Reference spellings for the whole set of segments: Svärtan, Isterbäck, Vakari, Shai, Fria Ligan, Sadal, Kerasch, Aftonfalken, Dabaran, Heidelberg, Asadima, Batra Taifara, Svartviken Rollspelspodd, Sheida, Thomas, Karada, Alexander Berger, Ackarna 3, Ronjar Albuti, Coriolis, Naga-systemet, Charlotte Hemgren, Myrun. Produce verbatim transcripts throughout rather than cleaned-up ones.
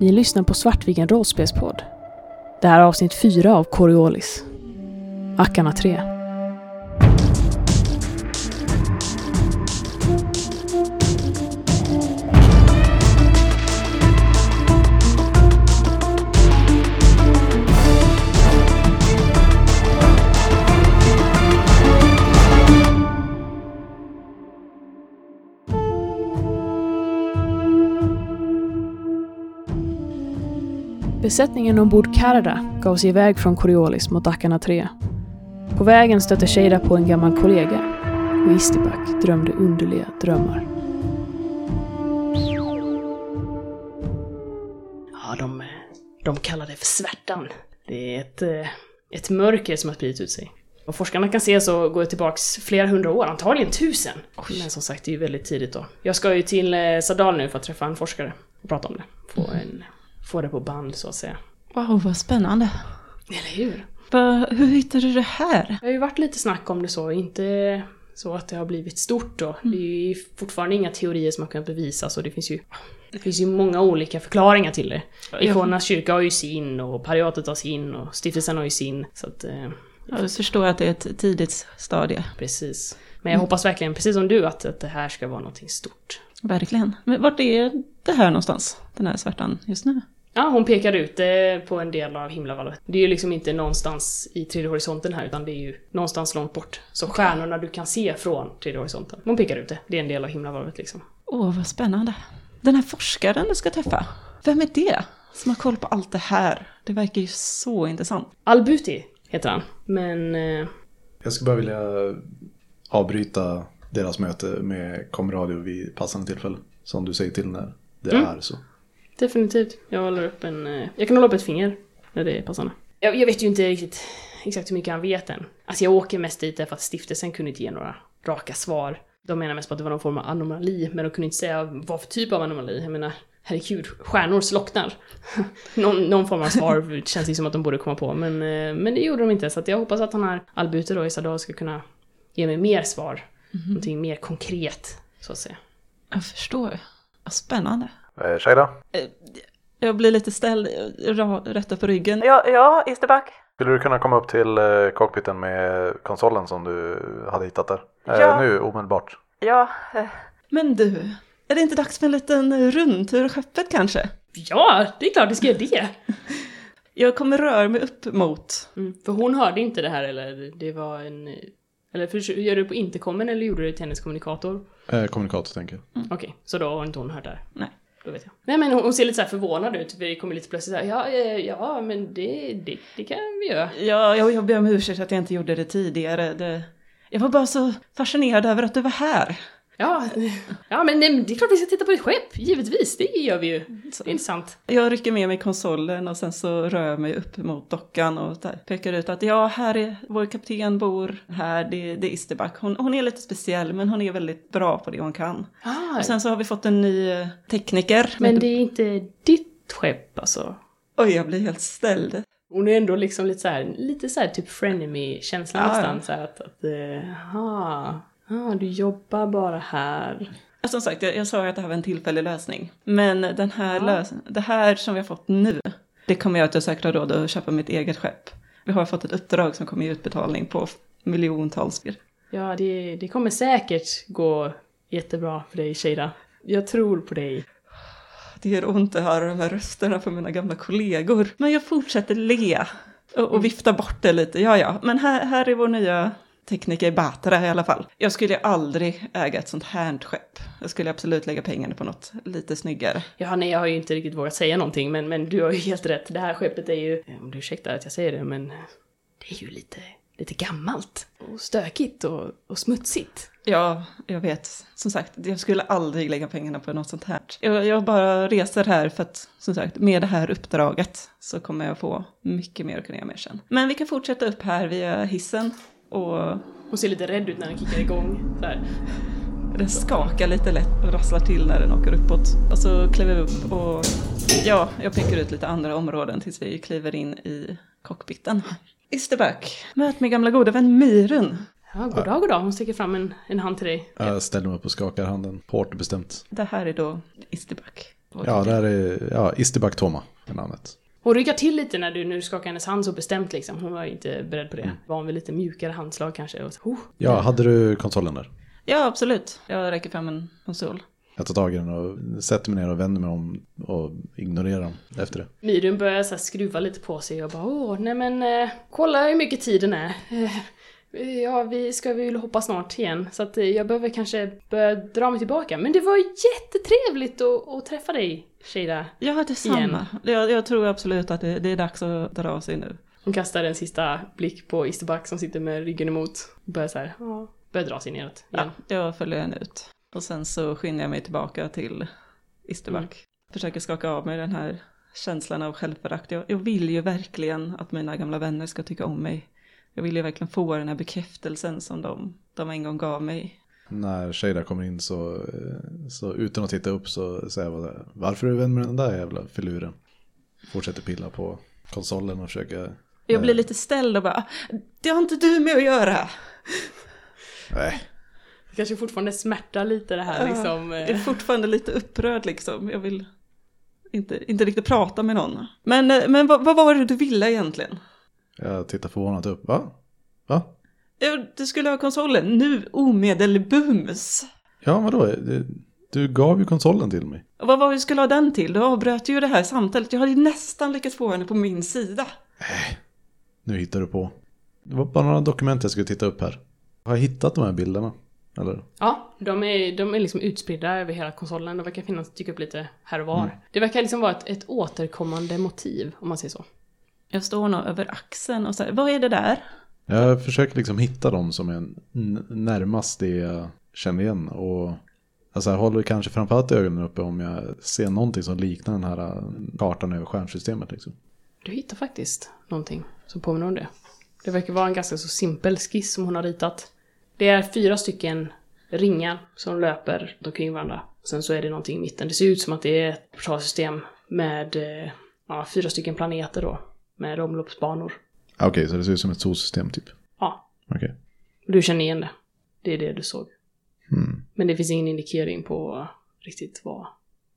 Ni lyssnar på Svartviken Rollspelspodd. Det här är avsnitt fyra av Coriolis. Ackarna tre. Besättningen ombord Karada gav sig iväg från Coriolis mot Ackarna tre. På vägen stötte Sheida på en gammal kollega och Isterbäck drömde underliga drömmar. Ja, de, de kallar det för svärtan. Det är ett, ett mörker som har spridit ut sig. Och forskarna kan se så går det tillbaks flera hundra år, antagligen tusen. Men som sagt, det är ju väldigt tidigt då. Jag ska ju till Sadal nu för att träffa en forskare och prata om det. Få en... Få det på band så att säga. Wow, vad spännande. Eller hur? Va, hur hittade du det här? Det har ju varit lite snack om det så. Inte så att det har blivit stort då. Mm. Det är ju fortfarande inga teorier som man kan bevisa. Så det finns ju, det finns ju många olika förklaringar till det. Ikornas kyrka har ju sin och pariatet har sin och stiftelsen har ju sin. Så att, eh, ja, jag förstår att det är ett tidigt stadie. Precis. Men jag mm. hoppas verkligen, precis som du, att, att det här ska vara någonting stort. Verkligen. Men vart är det här någonstans? Den här svärtan just nu? Ja, hon pekar ut på en del av himlavalvet. Det är ju liksom inte någonstans i tredje horisonten här, utan det är ju någonstans långt bort. Så stjärnorna du kan se från tredje horisonten. Hon pekar ut det. Det är en del av himlavalvet liksom. Åh, oh, vad spännande. Den här forskaren du ska träffa. Vem är det som har koll på allt det här? Det verkar ju så intressant. Albuti heter han. Men... Eh... Jag skulle bara vilja avbryta deras möte med komradio vid passande tillfälle. Som du säger till när det mm. är så. Definitivt. Jag håller upp en... Jag kan hålla upp ett finger när det är passande. Jag, jag vet ju inte riktigt exakt hur mycket han vet än. Alltså jag åker mest dit därför att stiftelsen kunde inte ge några raka svar. De menar mest på att det var någon form av anomali, men de kunde inte säga vad för typ av anomali. Jag menar, herregud, stjärnor slocknar. någon, någon form av svar känns ju som att de borde komma på, men, men det gjorde de inte. Så att jag hoppas att han här Albuter då i Sadal ska kunna ge mig mer svar. Mm-hmm. Någonting mer konkret, så att säga. Jag förstår. Vad spännande. Sheida? Jag blir lite ställd, rätt upp på ryggen. Ja, ja, Isterbäck. Skulle du kunna komma upp till cockpiten med konsolen som du hade hittat där? Ja. Eh, nu, omedelbart. Ja. Men du, är det inte dags för en liten rundtur i skeppet kanske? Ja, det är klart det ska göra det. Jag kommer röra mig upp mot. Mm, för hon hörde inte det här, eller det var en... Eller för, gör du det på interkommen eller gjorde du det till hennes kommunikator? Eh, kommunikator tänker jag. Mm. Okej, okay, så då har inte hon hört där. Nej. Då vet jag. Nej, men hon ser lite så här förvånad ut. Vi kommer lite plötsligt så här, ja, ja men det, det, det kan vi göra. Ja, jag, jag ber om ursäkt att jag inte gjorde det tidigare. Det, jag var bara så fascinerad över att du var här. Ja, ja men nej, det är klart vi ska titta på ditt skepp. Givetvis, det gör vi ju. Så. Det är intressant. Jag rycker med mig konsolen och sen så rör jag mig upp mot dockan och där pekar ut att ja, här är vår kapten bor här. Det, det är Isterbäck. Hon, hon är lite speciell men hon är väldigt bra på det hon kan. Ah. Och sen så har vi fått en ny tekniker. Men det är inte ditt skepp alltså? Oj, jag blir helt ställd. Hon är ändå liksom lite så här, lite så här typ frenemy-känsla ah. någonstans. Så här att, att aha... Ja, ah, du jobbar bara här. Som sagt, jag, jag sa ju att det här var en tillfällig lösning. Men den här ah. lös- det här som vi har fått nu, det kommer jag till säkra råd att köpa mitt eget skepp. Vi har fått ett uppdrag som kommer i utbetalning på miljontals. Ja, det, det kommer säkert gå jättebra för dig, Sheida. Jag tror på dig. Det gör ont att höra de här rösterna från mina gamla kollegor. Men jag fortsätter le och, och vifta bort det lite. Ja, ja, men här, här är vår nya... tekniker i Batra i alla fall. Jag skulle aldrig äga ett sånt här skepp. Jag skulle absolut lägga pengarna på något lite snyggare. Ja, nej, jag har ju inte riktigt vågat säga någonting. Men, men du har ju helt rätt. Det här skeppet är ju... Om du ursäktar att jag säger det, men... Det är ju lite, lite gammalt. Och stökigt och, och smutsigt. Ja, jag vet. Som sagt, jag skulle aldrig lägga pengarna på något sånt här. Jag, jag bara reser här för att, som sagt, med det här uppdraget så kommer jag få mycket mer att kunna göra med sen. Men vi kan fortsätta upp här via hissen. Och hon ser lite rädd ut när den kickar igång. Där. Den skakar lite lätt och rasslar till när den åker uppåt. Och så kliver vi upp och ja, jag pekar ut lite andra områden tills vi kliver in i cockpiten. Isterbäck, möt min gamla goda vän Myrun. Ja, goddag, goddag. Hon sticker fram en, en hand till dig. Jag ställer mig upp och skakar handen hårt och bestämt. Det här är då Isterbäck. Ja, där är ja, Isterbäck Thomas är namnet. Hon ryggar till lite när du nu skakar hennes hand så bestämt liksom. Hon var inte beredd på det. Mm. Var hon väl lite mjukare handslag kanske? Och så, oh. Ja, hade du konsolen där? Ja, absolut. Jag räcker fram en konsol. Jag tar tag i den och sätter mig ner och vänder mig om och ignorerar dem efter det. Myrun börjar så här skruva lite på sig och bara, åh, nej men eh, kolla hur mycket tiden är. Eh, ja, vi ska väl hoppa snart igen. Så att eh, jag behöver kanske börja dra mig tillbaka. Men det var jättetrevligt att, att träffa dig, Sheida. Ja, detsamma. Jag, jag tror absolut att det, det är dags att dra av sig nu. Hon kastar en sista blick på Isterbäck som sitter med ryggen emot. Och börjar så här, ja, börjar dra sig neråt igen. Ja, jag följer henne ut. Och sen så skyndar jag mig tillbaka till Isterbäck. Mm. Försöker skaka av mig den här känslan av självförakt. Jag, jag vill ju verkligen att mina gamla vänner ska tycka om mig. Jag vill ju verkligen få den här bekräftelsen som de, de en gång gav mig. När Sheida kommer in så, så utan att titta upp så säger jag, varför är du vän med den där jävla filuren? Fortsätter pilla på konsolen och försöka... Jag blir eh... lite ställd och bara, det har inte du med att göra. Nej. Kanske fortfarande smärta lite det här liksom. Jag är fortfarande lite upprörd liksom. Jag vill inte, inte riktigt prata med någon. Men, men vad, vad var det du ville egentligen? Jag tittar förvånat upp. Va? Va? Du skulle ha konsolen nu, omedelbums. Ja, vadå? Du gav ju konsolen till mig. Och vad var du skulle ha den till? Du avbröt ju det här samtalet. Jag hade ju nästan lyckats få henne på min sida. Äh, nu hittar du på. Det var bara några dokument jag skulle titta upp här. Jag har hittat de här bilderna. Eller? Ja, de är, de är liksom utspridda över hela konsolen. De verkar finnas, tycker upp lite här och var. Mm. Det verkar liksom vara ett, ett återkommande motiv, om man säger så. Jag står nog över axeln och säger, vad är det där? Jag försöker liksom hitta dem som är n- närmast det jag känner igen. Och alltså, jag håller kanske framförallt ögonen uppe om jag ser någonting som liknar den här kartan över stjärnsystemet. Liksom. Du hittar faktiskt någonting som påminner om det. Det verkar vara en ganska så simpel skiss som hon har ritat. Det är fyra stycken ringar som löper omkring varandra. Sen så är det någonting i mitten. Det ser ut som att det är ett portalsystem med ja, fyra stycken planeter då. Med omloppsbanor. Okej, okay, så det ser ut som ett solsystem typ? Ja. Okej. Okay. Du känner igen det. Det är det du såg. Hmm. Men det finns ingen indikering på riktigt vad,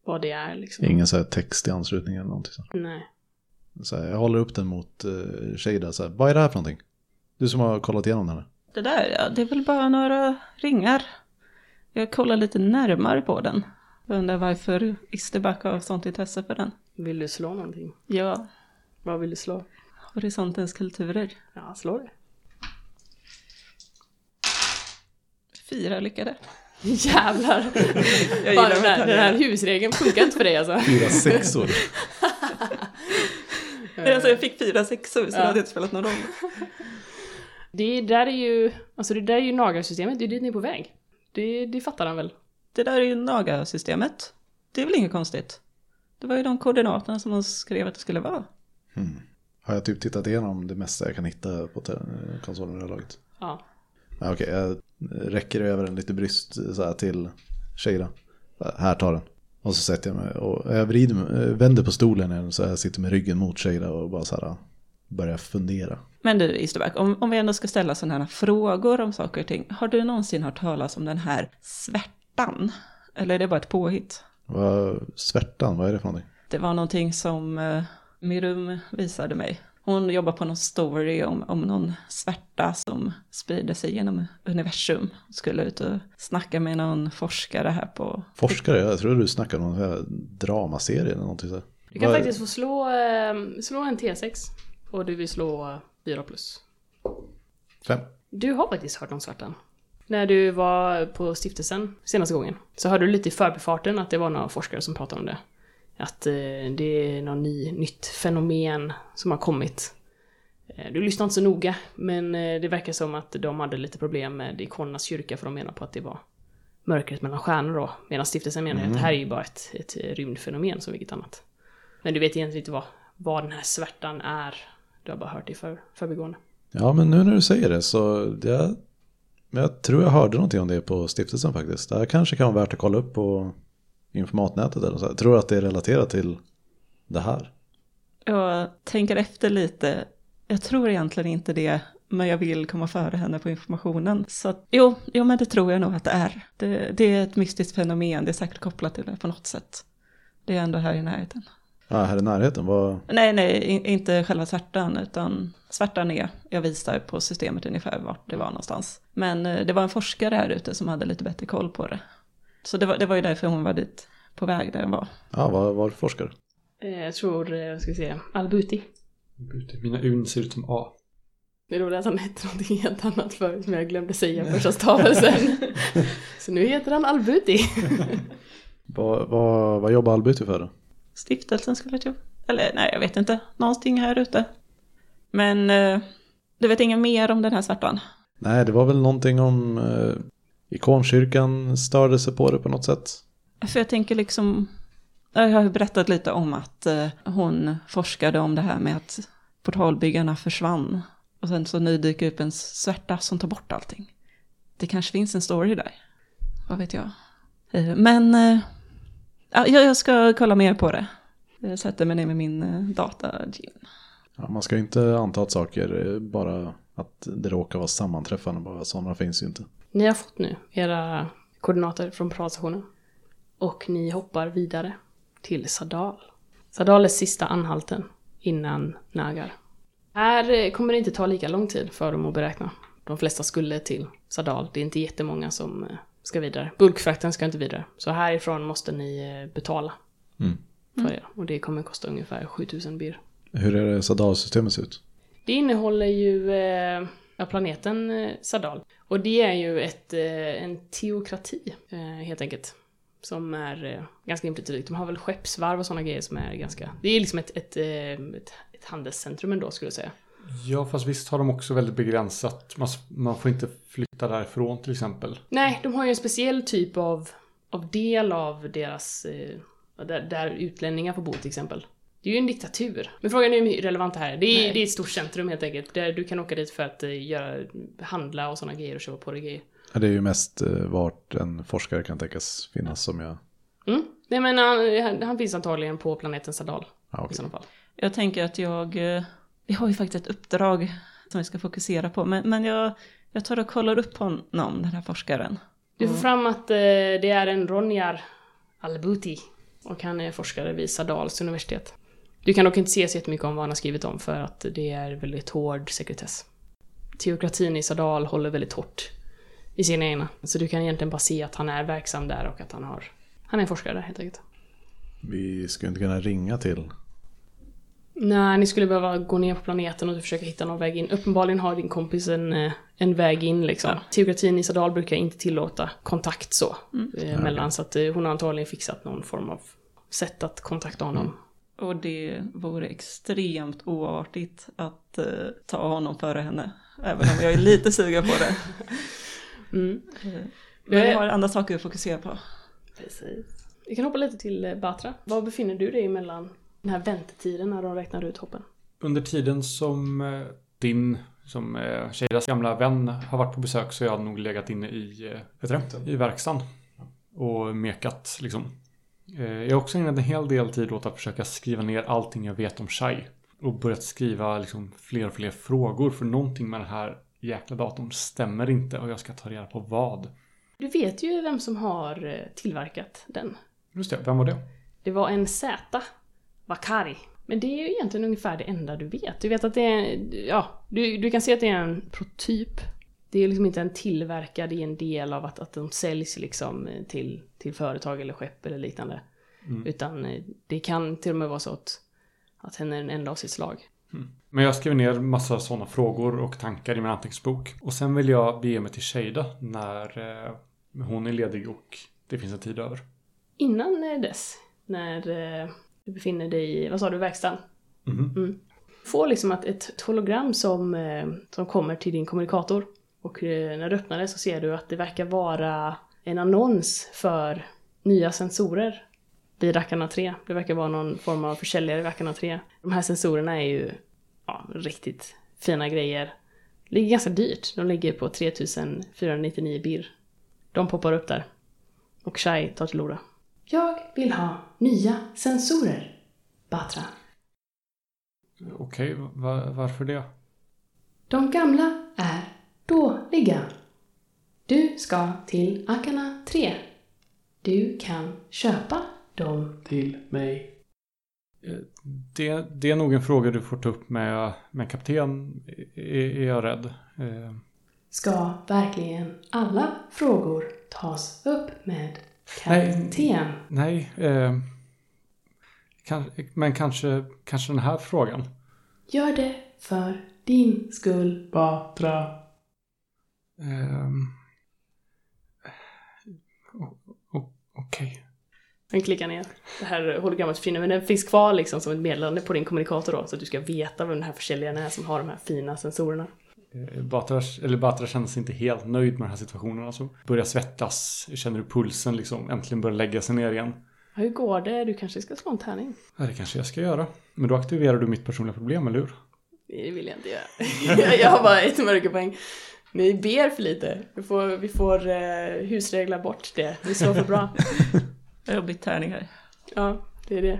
vad det är. Liksom. Ingen så här text i anslutning eller någonting så. Nej. Så här, jag håller upp den mot uh, Sheida. Så här, vad är det här för någonting? Du som har kollat igenom henne. Det där, ja, det är väl bara några ringar. Jag kollar lite närmare på den. Jag undrar varför Isterbäck har sånt intresse för den. Vill du slå någonting? Ja. Vad vill du slå? Horisontens kulturer. Ja, slå det. Fyra lyckade. Jävlar. Jag gillar den, här, den här husregeln funkar inte för dig alltså. Fyra sexor. Alltså, jag fick fyra sexor så ja. Det hade inte spelat någon roll. Det där är ju, alltså det där är ju Naga-systemet, det är dit ni är på väg. Det, det fattar han väl. Det där är ju Naga-systemet. Det är väl inget konstigt. Det var ju de koordinaterna som de skrev att det skulle vara. Mm. Har jag typ tittat igenom det mesta jag kan hitta på konsolen i det här laget? Ja. Okej, okay, jag räcker över den lite bryst så här till Sheida. Här, tar den. Och så sätter jag mig och jag vrider mig, vänder på stolen igen så jag sitter med ryggen mot Sheida och bara så här... börja fundera. Men du Isterbäck, om, om vi ändå ska ställa sådana här frågor om saker och ting. Har du någonsin hört talas om den här svärtan? Eller är det bara ett påhitt? Va, svärtan, vad är det för någonting? Det var någonting som eh, Myrun visade mig. Hon jobbar på någon story om, om någon svärta som sprider sig genom universum. Hon skulle ut och snacka med någon forskare här på... Forskare? Jag tror du snackade om någon dramaserie eller någonting så. Du kan va... faktiskt få slå, eh, slå en T sex. Och du vill slå fyra plus. fem. Du har faktiskt hört om svartan. När du var på stiftelsen senaste gången så hörde du lite i förbifarten att det var några forskare som pratade om det. Att eh, det är något ny, nytt fenomen som har kommit. Eh, du lyssnade inte så noga, men eh, det verkar som att de hade lite problem med ikonernas kyrka för de menar på att det var mörkret mellan stjärnor då. Medan stiftelsen menar mm. att det här är ju bara ett, ett rymdfenomen som vilket annat. Men du vet egentligen inte vad, vad den här svartan är. Jag har bara hört det för, förbigående. Ja, men nu när du säger det så... Jag, jag tror jag hörde någonting om det på stiftelsen faktiskt. Det här kanske kan vara värt att kolla upp på informatnätet. Eller så. Jag tror att det är relaterat till det här. Jag tänker efter lite. Jag tror egentligen inte det, men jag vill komma före henne på informationen. Så att, jo, jo, men det tror jag nog att det är. Det, det är ett mystiskt fenomen. Det är säkert kopplat till det på något sätt. Det är ändå här i närheten. Ja, här i närheten? Vad... Nej, nej, in, inte själva svärtan, utan svärtan är, jag visar på systemet ungefär vart det var någonstans. Men det var en forskare här ute som hade lite bättre koll på det. Så det var, det var ju därför hon var dit på väg där hon var. Ja, vad var forskare? Jag tror, jag ska se, Albuti. Albuti, mina un ser ut som A. Det är roligt att han hette någonting helt annat förut som jag glömde säga första stavelsen. Så nu heter han Albuti. Vad va, va jobbar Albuti för då? Stiftelsen skulle jag tro. Eller nej, jag vet inte. Någonting här ute. Men du vet inget mer om den här svartan? Nej, det var väl någonting om eh, ikonkyrkan störde sig på det på något sätt. För jag tänker liksom... Jag har berättat lite om att eh, hon forskade om det här med att portalbyggarna försvann. Och sen så nydyker upp en svärta som tar bort allting. Det kanske finns en story där. Vad vet jag. Men äh, ja, jag ska kolla mer på det. Jag sätter mig ner med min äh, data-gym. Ja, man ska ju inte anta att saker, bara att det råkar vara sammanträffande. Bara sådana finns ju inte. Ni har fått nu era koordinater från pratstationen. Och ni hoppar vidare till Sadal. Sadal är sista anhalten innan Nagar. Här kommer det inte ta lika lång tid för dem att beräkna. De flesta skulle till Sadal. Det är inte jättemånga som ska vidare. Bulkfrakten ska inte vidare. Så härifrån måste ni betala. Mm. För er. Och det kommer kosta ungefär sjutusen bir. Hur är det Sadal-systemet ser ut? Det innehåller ju eh, planeten Sadal. Och det är ju ett, eh, en teokrati eh, helt enkelt. Som är eh, ganska imperialistisk. De har väl skeppsvarv och sådana grejer som är ganska... Det är liksom ett... ett, ett, ett ett handelscentrum ändå skulle jag säga. Ja, fast visst har de också väldigt begränsat. Man, man får inte flytta därifrån till exempel. Nej, de har ju en speciell typ av, av del av deras... Eh, där, där utlänningar får bo till exempel. Det är ju en diktatur. Men frågan är hur relevant det här är. Det är, det är ett stort centrum helt enkelt. Där du kan åka dit för att eh, göra, handla och sådana grejer och köpa på dig grejer. Ja, det är ju mest eh, vart en forskare kan tänkas finnas som jag... Mm. Nej, men han, han finns antagligen på planeten Sadal. Ah, okay. I sådana fall. Jag tänker att jag, jag har ju faktiskt ett uppdrag som vi ska fokusera på. Men, men jag, jag tar och kollar upp honom, den här forskaren. Du får fram att eh, det är en Ronjar Albuti. Och han är forskare vid Sadals universitet. Du kan dock inte se så jättemycket om vad han har skrivit om. För att det är väldigt hård sekretess. Teokratin i Sadal håller väldigt hårt i sina egna. Så du kan egentligen bara se att han är verksam där och att han har... Han är forskare helt enkelt. Vi skulle inte kunna ringa till... Nej, ni skulle behöva gå ner på planeten och försöka hitta någon väg in. Uppenbarligen har din kompis en, en väg in liksom. Ja. Teokratin i Sadal brukar inte tillåta kontakt så. Mm. Eh, mellan, okay. Så att eh, hon har antagligen fixat någon form av sätt att kontakta honom. Mm. Och det vore extremt oartigt att eh, ta honom före henne. Även om jag är lite sugen på det. Mm. Mm. Men jag har andra saker att fokusera på. Precis. Vi kan hoppa lite till Batra. Var befinner du dig mellan... Den här väntetiden när de räknar ut hoppen. Under tiden som eh, din, som eh, Sheidas gamla vän har varit på besök, så jag hade nog legat inne i, eh, vet du, i verkstaden och mekat liksom. Eh, jag har också ägnat en hel del tid åt att försöka skriva ner allting jag vet om Shai. Och börjat skriva liksom, fler och fler frågor, för någonting med den här jäkla datorn stämmer inte och jag ska ta reda på vad. Du vet ju vem som har tillverkat den. Just det, vem var det? Det var en zäta. Vakari. Men det är ju egentligen ungefär det enda du vet. Du vet att det är, ja, du, du kan se att det är en prototyp. Det är liksom inte en tillverkad, det är en del av att, att de säljs liksom till, till företag eller skepp eller liknande. Mm. Utan det kan till och med vara så att, att henne är den enda av sitt slag. Mm. Men jag skriver ner massa sådana frågor och tankar i min anteckningsbok. Och sen vill jag bege mig till Sheida när eh, hon är ledig och det finns en tid över. Innan eh, dess, när... Eh, Du befinner dig i, vad sa du, verkstaden? Mm. Mm. Du får liksom ett, ett hologram som, som kommer till din kommunikator. Och när du öppnar det så ser du att det verkar vara en annons för nya sensorer vid Ackarna tre. Det verkar vara någon form av försäljare vid Ackarna tre. De här sensorerna är ju ja, riktigt fina grejer. Det ligger ganska dyrt. De ligger på tre tusen fyrahundranittionio bir. De poppar upp där. Och Shai tar till orda. Jag vill ha nya sensorer, Batra. Okej, va- varför det? De gamla är dåliga. Du ska till Ackarna tre. Du kan köpa dem till mig? Det, det är nog en fråga du får ta upp med, med kapten, är jag rädd. Ska verkligen alla frågor tas upp med kapten? Nej, nej eh, kan, men kanske, kanske den här frågan. Gör det för din skull, Batra. Eh, Okej. Okay. Den klickar ner. Det här hologrammet fina, men den finns kvar liksom som ett meddelande på din kommunikator då, så att du ska veta vem den här försäljaren är som har de här fina sensorerna. Batra, eller Batra känns inte helt nöjd med den här situationen alltså. Börjar svettas, känner du pulsen liksom, äntligen börjar lägga sig ner igen. Ja, hur går det? Du kanske ska slå en tärning. Ja, det kanske jag ska göra. Men då aktiverar du mitt personliga problem, eller hur? Nej, det vill jag inte göra. Jag har bara ett mörkerpoäng. Ni ber för lite. Vi får, vi får eh, husregla bort det. Vi slår för bra. Robbigt tärning här. Ja, det är det.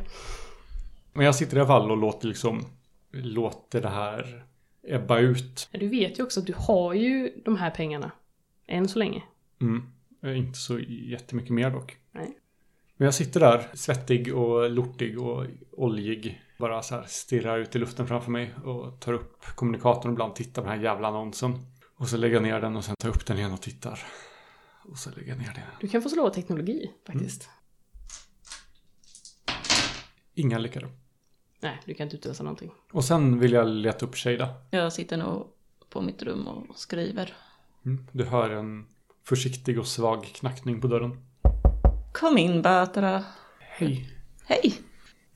Men jag sitter i alla fall och låter liksom, låter det här ebba ut. Du vet ju också att du har ju de här pengarna än så länge. Mm, inte så jättemycket mer dock. Nej. Men jag sitter där svettig och lortig och oljig. Bara så här stirrar ut i luften framför mig och tar upp kommunikatorn och ibland tittar på den här jävla annonsen. Och så lägger jag ner den och sen tar upp den igen och tittar. Och så lägger jag ner den. Du kan få slå teknologi faktiskt. Mm. Inga lyckade. Nej, du kan inte utlösa någonting. Och sen vill jag leta upp Sheida. Jag sitter nog på mitt rum och skriver. Mm. Du hör en försiktig och svag knackning på dörren. Kom in, Batra. Hej. Hej.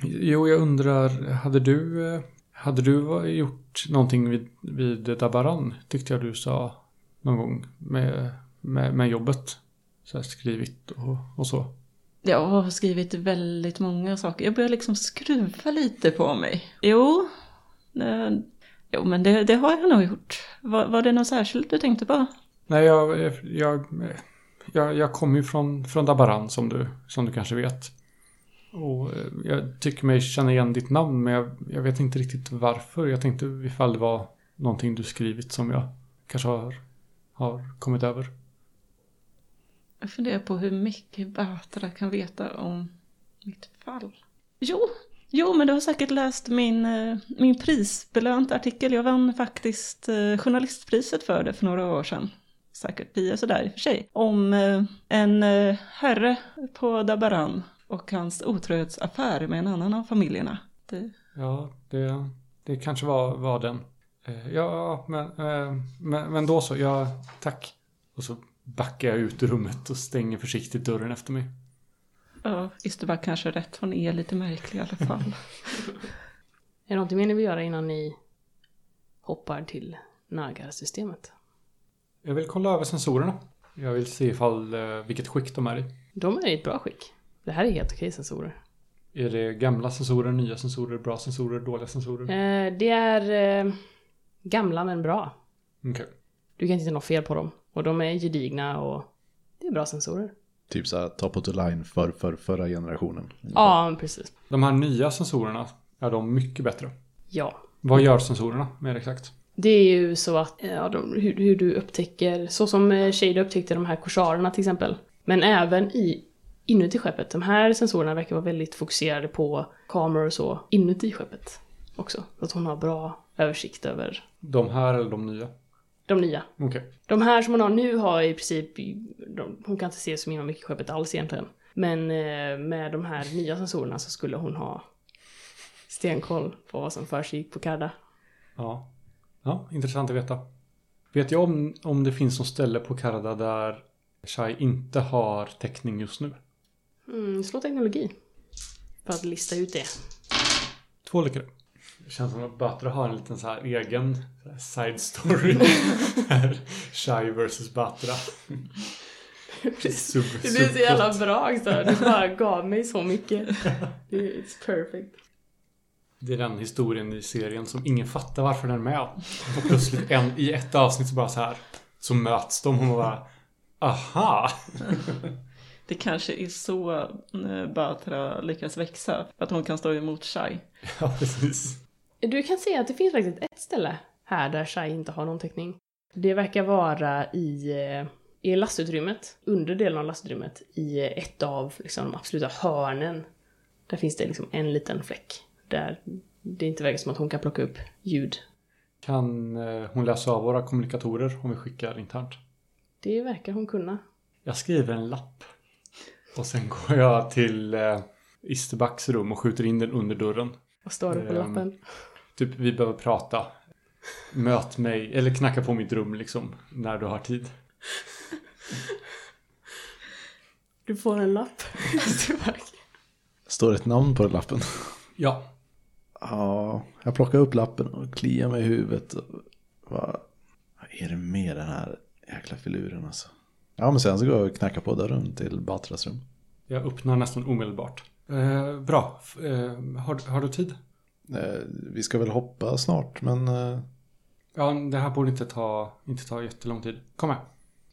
Jo, jag undrar, hade du... Hade du gjort någonting vid, vid Dabaran, tyckte jag du sa någon gång med, med, med jobbet? Så här skrivit och, och så. Jag har skrivit väldigt många saker. Jag börjar liksom skruva lite på mig. Jo, det, jo men det, det har jag nog gjort. Var, var det något särskilt du tänkte på? Nej, jag, jag, jag, jag kommer ju från, från Dabaran som du, som du kanske vet. Och jag tycker mig känna igen ditt namn, men jag, jag vet inte riktigt varför. Jag tänkte ifall det var någonting du skrivit som jag kanske har, har kommit över. Jag funderar på hur mycket Batra kan veta om mitt fall. Jo, jo men du har säkert läst min, min prisbelönt artikel. Jag vann faktiskt journalistpriset för det för några år sedan. Säkert blir jag sådär i och för sig. Om en herre på Dabaran. Och hans otrohetsaffär med en annan av familjerna. Det... Ja, det, det kanske var, var den. Eh, ja, men, eh, men, men då så. Ja, tack. Och så backar jag ut ur rummet och stänger försiktigt dörren efter mig. Ja, Isterbäck kanske rätt. Hon är lite märklig i alla fall. Är det någonting mer ni vill göra innan ni hoppar till Naga-systemet? Jag vill kolla över sensorerna. Jag vill se ifall, eh, vilket skick de är i. De är i ett bra skick. Det här är helt okej sensorer. Är det gamla sensorer, nya sensorer, bra sensorer, dåliga sensorer? Eh, det är eh, gamla men bra. Okej. Okay. Du kan inte ta något fel på dem. Och de är gedigna och det är bra sensorer. Typ så här top of the line för, för förra generationen. Ja, precis. De här nya sensorerna, är de mycket bättre? Ja. Vad gör sensorerna mer exakt? Det är ju så att ja, de, hur, hur du upptäcker, så som Sheida upptäckte de här korsarerna till exempel. Men även i inuti skeppet. De här sensorerna verkar vara väldigt fokuserade på kameror och så inuti skeppet också. Så att hon har bra översikt över... De här eller de nya? De nya. Okej. Okay. De här som hon har nu har i princip... De, hon kan inte se så himla mycket skeppet alls egentligen. Men eh, med de här nya sensorerna så skulle hon ha stenkoll på vad som försiggick på Karada. Ja. Ja, intressant att veta. Vet jag om, om det finns något ställe på Karada där Shai inte har täckning just nu? Mm, slå teknologi. För att lista ut det. Två lyckor. Det känns som att Batra har en liten så här egen så här side story. Shai versus Batra. Sub, det blir så jävla bra. Det bara gav mig så mycket. It's perfect. Det är den historien i serien som ingen fattar varför den är med. Och plötsligt en, i ett avsnitt så bara så här. Så möts de och bara... Aha! Det kanske är så Batra lyckas växa. Att hon kan stå emot Shai. Ja, precis. Du kan se att det finns faktiskt ett ställe här där Shai inte har någon täckning. Det verkar vara i, i lastutrymmet. Under delen av lastutrymmet. I ett av liksom, de absoluta hörnen Där finns det liksom en liten fläck där det inte verkar som att hon kan plocka upp ljud. Kan hon läsa av våra kommunikatorer om vi skickar internt? Det verkar hon kunna. Jag skriver en lapp. Och sen går jag till eh, Isterbäcks rum och skjuter in den under dörren. Vad står det på ehm, lappen? Typ, vi behöver prata. Möt mig, eller knacka på mitt rum liksom, när du har tid. Du får en lapp, Isterback. Står ett namn på lappen? Ja. Ja, jag plockar upp lappen och kliar mig i huvudet. Vad är det med den här jäkla filuren alltså? Ja, men sen så går jag och knackar på dörren till Batras rum. Jag öppnar nästan omedelbart. Eh, bra. Eh, har, har du tid? Eh, vi ska väl hoppa snart, men... Eh... Ja, det här borde inte ta, inte ta jättelång tid. Kom här.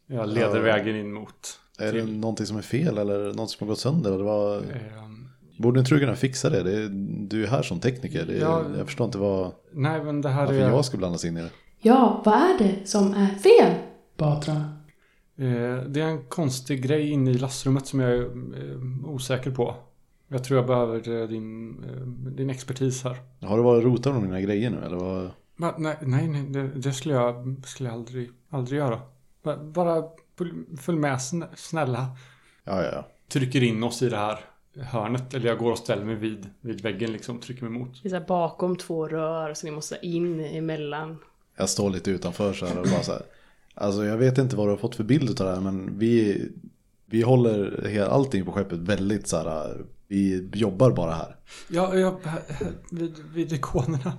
Jag leder ja, vägen in mot... Är till... det någonting som är fel eller något som har gått sönder? Eller vad... eh, borde inte du kunna fixa det? det är, du är här som tekniker. Det är, ja, jag förstår inte vad... Nej, men det här varför är... jag ska blandas in i det. Ja, vad är det som är fel, Batra? Det är en konstig grej inne i lastrummet som jag är osäker på. Jag tror jag behöver din, din expertis här. Har du varit rotat med mina grejer nu? Eller vad? Va, nej, nej, nej det, det skulle jag, skulle jag aldrig, aldrig göra. Va, bara följ med, snälla. Ja, ja, ja. Trycker in oss i det här hörnet. Eller jag går och ställer mig vid, vid väggen, liksom, trycker mig emot. Det är så här bakom två rör så ni måste in emellan. Jag står lite utanför så här och bara så här. Alltså jag vet inte vad du har fått för bild av det här, men vi, vi håller allting på skeppet väldigt så här, vi jobbar bara här. Ja, ja vid, vid ikonerna.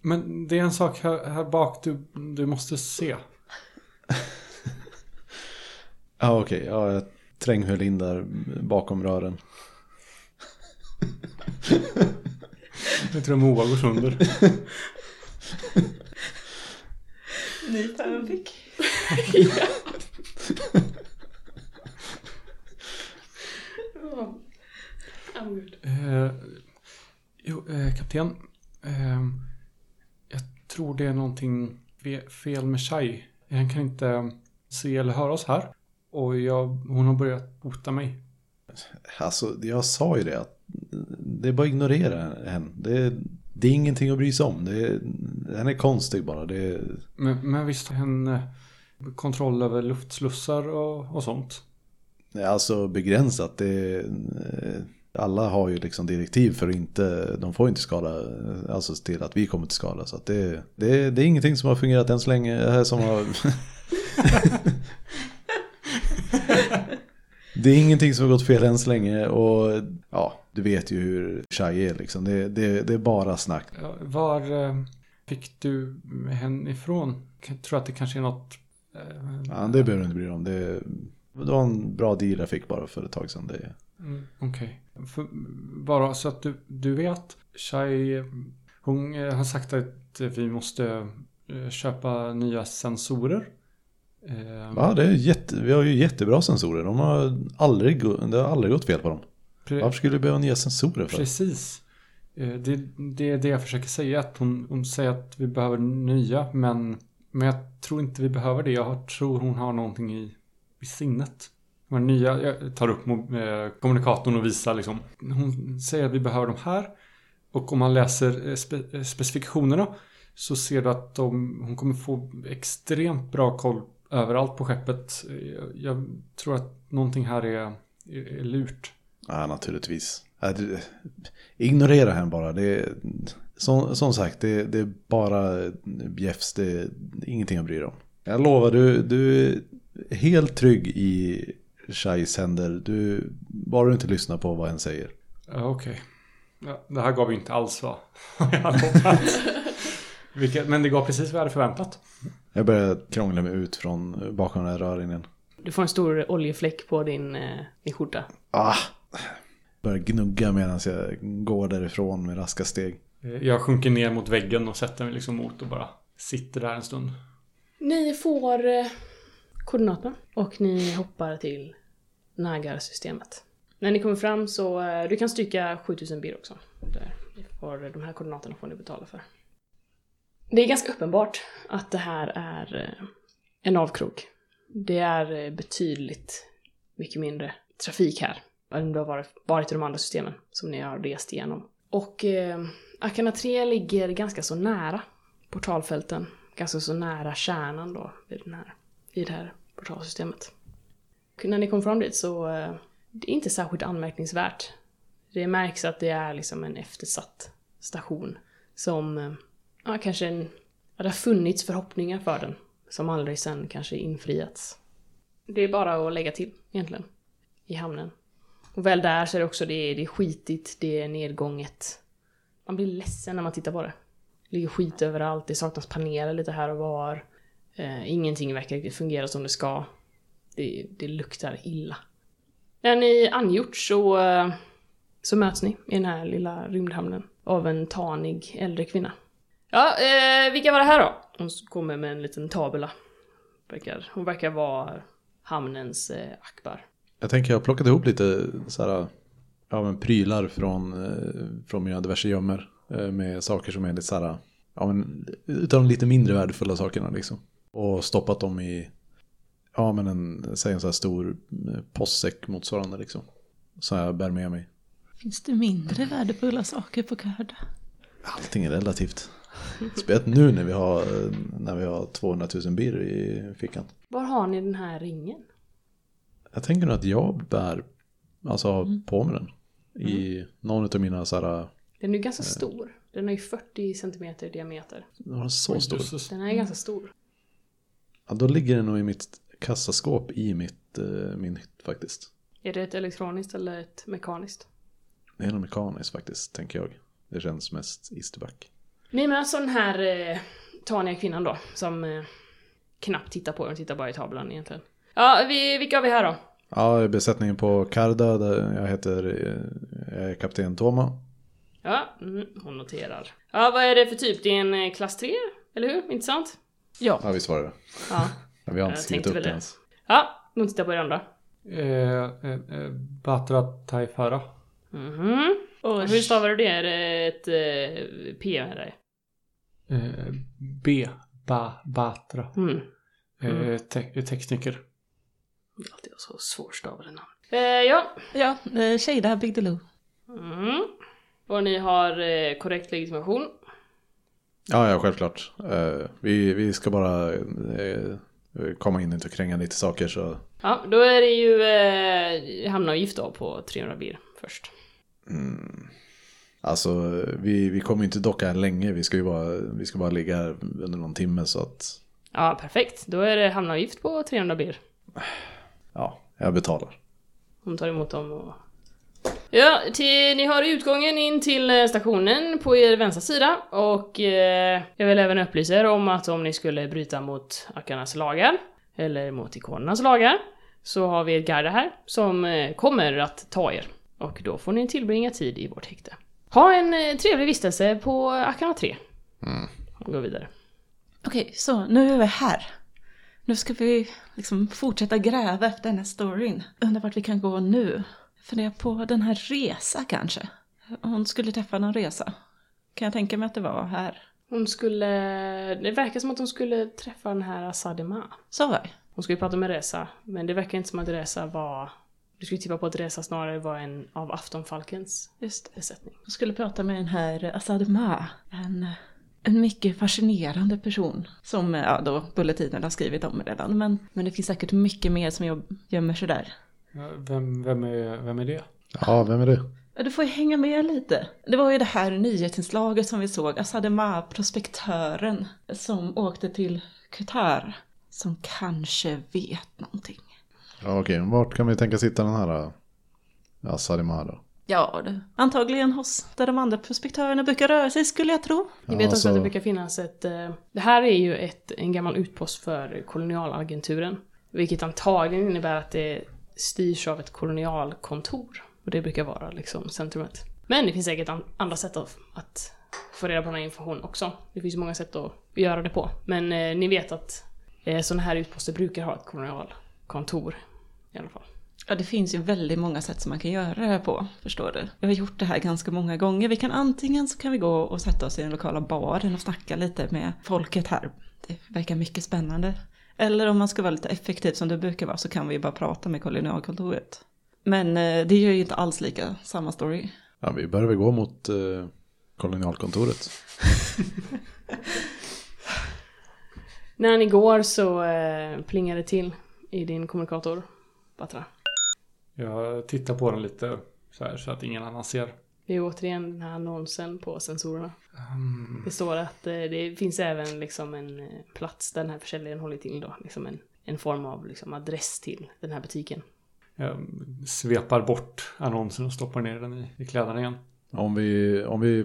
Men det är en sak här, här bak du, du måste se. Ja, okej. Okay. Ja, jag tränghöll in där bakom rören. Jag tror Moa går sönder. Ny fanfic. Ja. Oh. I'm good. Eh, jo, eh, kapten. Eh, jag tror det är någonting fel med Shai. Han kan inte se eller höra oss här. Och jag, hon har börjat hota mig. Alltså, jag sa ju det. Att det är bara att ignorera henne. Det är... Det är ingenting att bry sig om. Det är, den är konstig bara. Det är... men, men visst har hon kontroll över luftslussar och, och sånt? Alltså begränsat. Det är, alla har ju liksom direktiv för att inte, de får inte skada, alltså till att vi kommer till skada. Så att det, det, det är ingenting som har fungerat än så länge. Som har... Det är ingenting som har gått fel än så länge och ja, du vet ju hur tjej är liksom. Det, det, det är bara snack. Var fick du henne ifrån? Jag tror att det kanske är något... Ja, det behöver du inte bry dig om. Det, det var en bra deal jag fick bara för ett tag sedan. Det... Mm, okej. Okay. Bara så att du, du vet, tjej, hon har sagt att vi måste köpa nya sensorer. Ja, det är jätte, vi har ju jättebra sensorer. De har aldrig, det har aldrig gått fel på dem. Pre- Varför skulle du behöva nya sensorer för? Precis. Det, det är det jag försöker säga. Att hon, hon säger att vi behöver nya. Men, men jag tror inte vi behöver det. Jag tror hon har någonting i, i sinnet. Men nya, jag tar upp kommunikatorn och visar. Liksom. Hon säger att vi behöver de här. Och om man läser spe, specifikationerna så ser du att de, hon kommer få extremt bra koll överallt på skeppet. Jag tror att någonting här är, är, är lurt. Ja, naturligtvis. Ignorera henne bara. Det är, som, som sagt, det, det är bara bjäfs. Det är ingenting jag bryr dig om. Jag lovar, du, du är helt trygg i Shais händer. Du, bara du inte lyssnar på vad han säger. Ja, okej. Okay. Ja, det här gav ju inte alls, va? Vilket, men det gav precis vad jag hade förväntat. Jag började krångla mig ut från bakom den här röringen. Du får en stor oljefläck på din, din skjorta. Ah! Börjar gnugga medan jag går därifrån med raska steg. Jag sjunker ner mot väggen och sätter mig liksom mot och bara sitter där en stund. Ni får eh, koordinaterna och ni hoppar till Naga-systemet. När ni kommer fram så eh, du kan stryka sjutusen bir också. Där. För de här koordinaterna får ni betala för. Det är ganska uppenbart att det här är en avkrog. Det är betydligt mycket mindre trafik här. än du har varit, varit i de andra systemen som ni har rest igenom. Och eh, Ackarna tre ligger ganska så nära portalfälten, ganska så nära kärnan då i, den här, i det här portalsystemet. Och när ni kom fram dit så eh, det är inte särskilt anmärkningsvärt. Det märks att det är liksom en eftersatt station som eh, ja, kanske en, ja, det har funnits förhoppningar för den som aldrig sen kanske infriats. Det är bara att lägga till egentligen i hamnen. Och väl där så är det också, det är, det är skitigt, det är nedgånget. Man blir ledsen när man tittar på det. Det ligger skit överallt, det saknas paneler lite här och var. Eh, ingenting verkar fungera som det ska. Det, det luktar illa. När ni angjort så, så möts ni i den här lilla rymdhamnen av en tanig äldre kvinna. Ja, eh, vilka var det här då? Hon kommer med en liten tabula. Verkar, hon verkar vara hamnens eh, akbar. Jag tänker jag har plockat ihop lite så här, ja, men prylar från, från mina diverse gömmer med saker som är lite så här, ja, men utav de lite mindre värdefulla sakerna liksom. Och stoppat dem i, ja, men en, säg en så här stor postsäck motsvarande liksom. Så jag bär med mig. Finns det mindre värdefulla saker på Karda? Allting är relativt. Spett nu när vi har, när vi har tvåhundratusen bir i fickan. Var har ni den här ringen? Jag tänker nog att jag bär, alltså, mm. på mig den i mm. någon av mina så här. Den är ju ganska eh, stor. Den är ju fyrtio centimeter i diameter. Den är så stor. Den är ganska stor. Ja, då ligger den nog i mitt kassaskåp i mitt, eh, min hytt faktiskt. Är det ett elektroniskt eller ett mekaniskt? Det är nog mekaniskt faktiskt, tänker jag. Det känns mest Isterbäck. Nej, men alltså den här eh, taniga kvinnan då, som eh, knappt tittar på den, tittar bara i tavlan egentligen. Ja, vi, vilka har vi här då? Ja, besättningen på Karda, där jag heter jag är kapten Thomas. Ja, hon noterar. Ja, vad är det för typ? Det är en klass tre, eller hur? Intressant? Ja. Ja, vi svarar det. Ja. Ja, vi har inte skrivit upp det ens. Ja, hon tittar på er andra. Eh, eh, Batra Taifara. Mhm. Och hur stavar du det? Är det ett eh, P med dig? Eh, B. Ba, Batra. Mm. Mm. Te- tekniker. Det är alltid så svårstavade namn. Eh, ja, ja. Eh, Sheida här byggde lo. Mm. Och ni har eh, korrekt legitimation? Ja, ja, självklart. Eh, vi, vi ska bara eh, komma in och kränga lite saker. Så. Ja, då är det ju eh, hamnavgift då på trehundra bir först. Mm. Alltså, vi, vi kommer inte docka här länge. Vi ska ju bara, vi ska bara ligga här under någon timme så att... Ja, perfekt. Då är det hamnavgift på trehundra bir. Ja, jag betalar. Hon tar emot dem och... Ja, till, ni har utgången in till stationen på er vänstra sida. Och eh, jag vill även upplysa er om att om ni skulle bryta mot Ackarnas lagar, eller mot ikonernas lagar, så har vi ett garde här som eh, kommer att ta er. Och då får ni tillbringa tid i vårt häkte. Ha en eh, trevlig vistelse på Ackarna tre. Mm. Hon går vidare. Okej, så nu är vi här. Nu ska vi liksom fortsätta gräva efter den här storyn. Undrar vart vi kan gå nu. Funderar på den här resa kanske. Hon skulle träffa någon resa. Kan jag tänka mig att det var här. Hon skulle... Det verkar som att hon skulle träffa den här Asadima. Så var det. Hon skulle prata med Resa. Men det verkar inte som att Resa var... Du skulle tippa på att Resa snarare var en av Aftonfalkens besättning. Hon skulle prata med den här Asadima. En... En mycket fascinerande person som, ja, då bulletinen har skrivit om redan. Men, men det finns säkert mycket mer som jag gömmer sig där. Vem, vem, är, vem är det? Ja, vem är det? Du får ju hänga med lite. Det var ju det här nyhetsinslaget som vi såg. Asadima, prospektören som åkte till Qatar. Som kanske vet någonting. Ja, okej. Vart kan vi tänka sitta den här Asadima då? Ja, det. Antagligen hos där de andra prospektörerna brukar röra sig, skulle jag tro. Ni vet också alltså... att det brukar finnas ett... Det här är ju ett, en gammal utpost för kolonialagenturen. Vilket antagligen innebär att det styrs av ett kolonialkontor. Och det brukar vara liksom centrumet. Men det finns säkert andra sätt att få reda på den här informationen också. Det finns många sätt att göra det på. Men eh, ni vet att eh, sådana här utposter brukar ha ett kolonialkontor i alla fall. Ja, det finns ju väldigt många sätt som man kan göra det här på, förstår du? Jag har gjort det här ganska många gånger. Vi kan antingen så kan vi gå och sätta oss i den lokala baren och snacka lite med folket här. Det verkar mycket spännande. Eller om man ska vara lite effektiv som du brukar vara så kan vi ju bara prata med kolonialkontoret. Men det är ju inte alls lika samma story. Ja, vi börjar väl gå mot eh, kolonialkontoret. När ni går så eh, plingar det till i din kommunikator, Batra. Jag tittar på den lite så här så att ingen annan ser. Det är återigen den här annonsen på sensorerna. Mm. Det står att eh, det finns även liksom en plats där den här försäljaren håller till då. Liksom en, en form av liksom, adress till den här butiken. Jag svepar bort annonsen och stoppar ner den i, i kläderna igen. Om vi, om vi